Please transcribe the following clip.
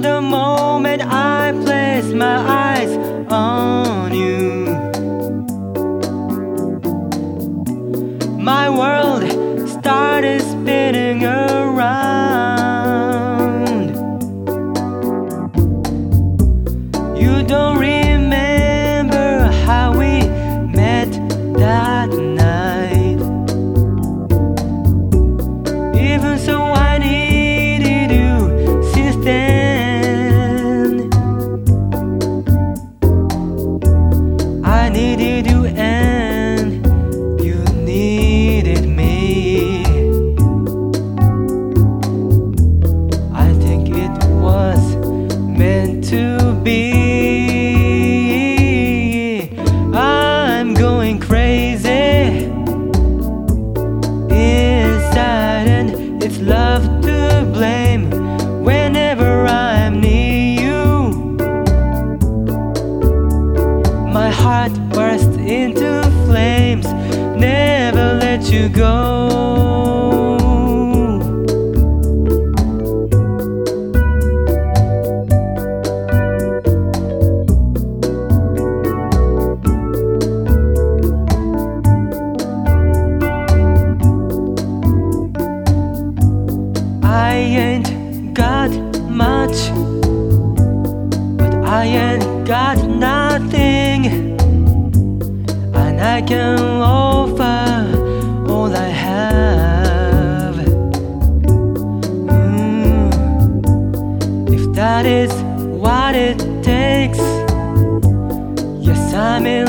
From the moment I placed my eyes on you, my world started spinning around. You don't remember how we met that night. Even so I needed you since then. I needed you and you needed me. I think it was meant to be. I'm going crazy inside, and it's love to blame. Whenever I'm near you, my heart bursts into flames. Never let you go. I ain't got much, but I ain't got nothing, and I can offer all I have. If that is what it takes, yes, I'm in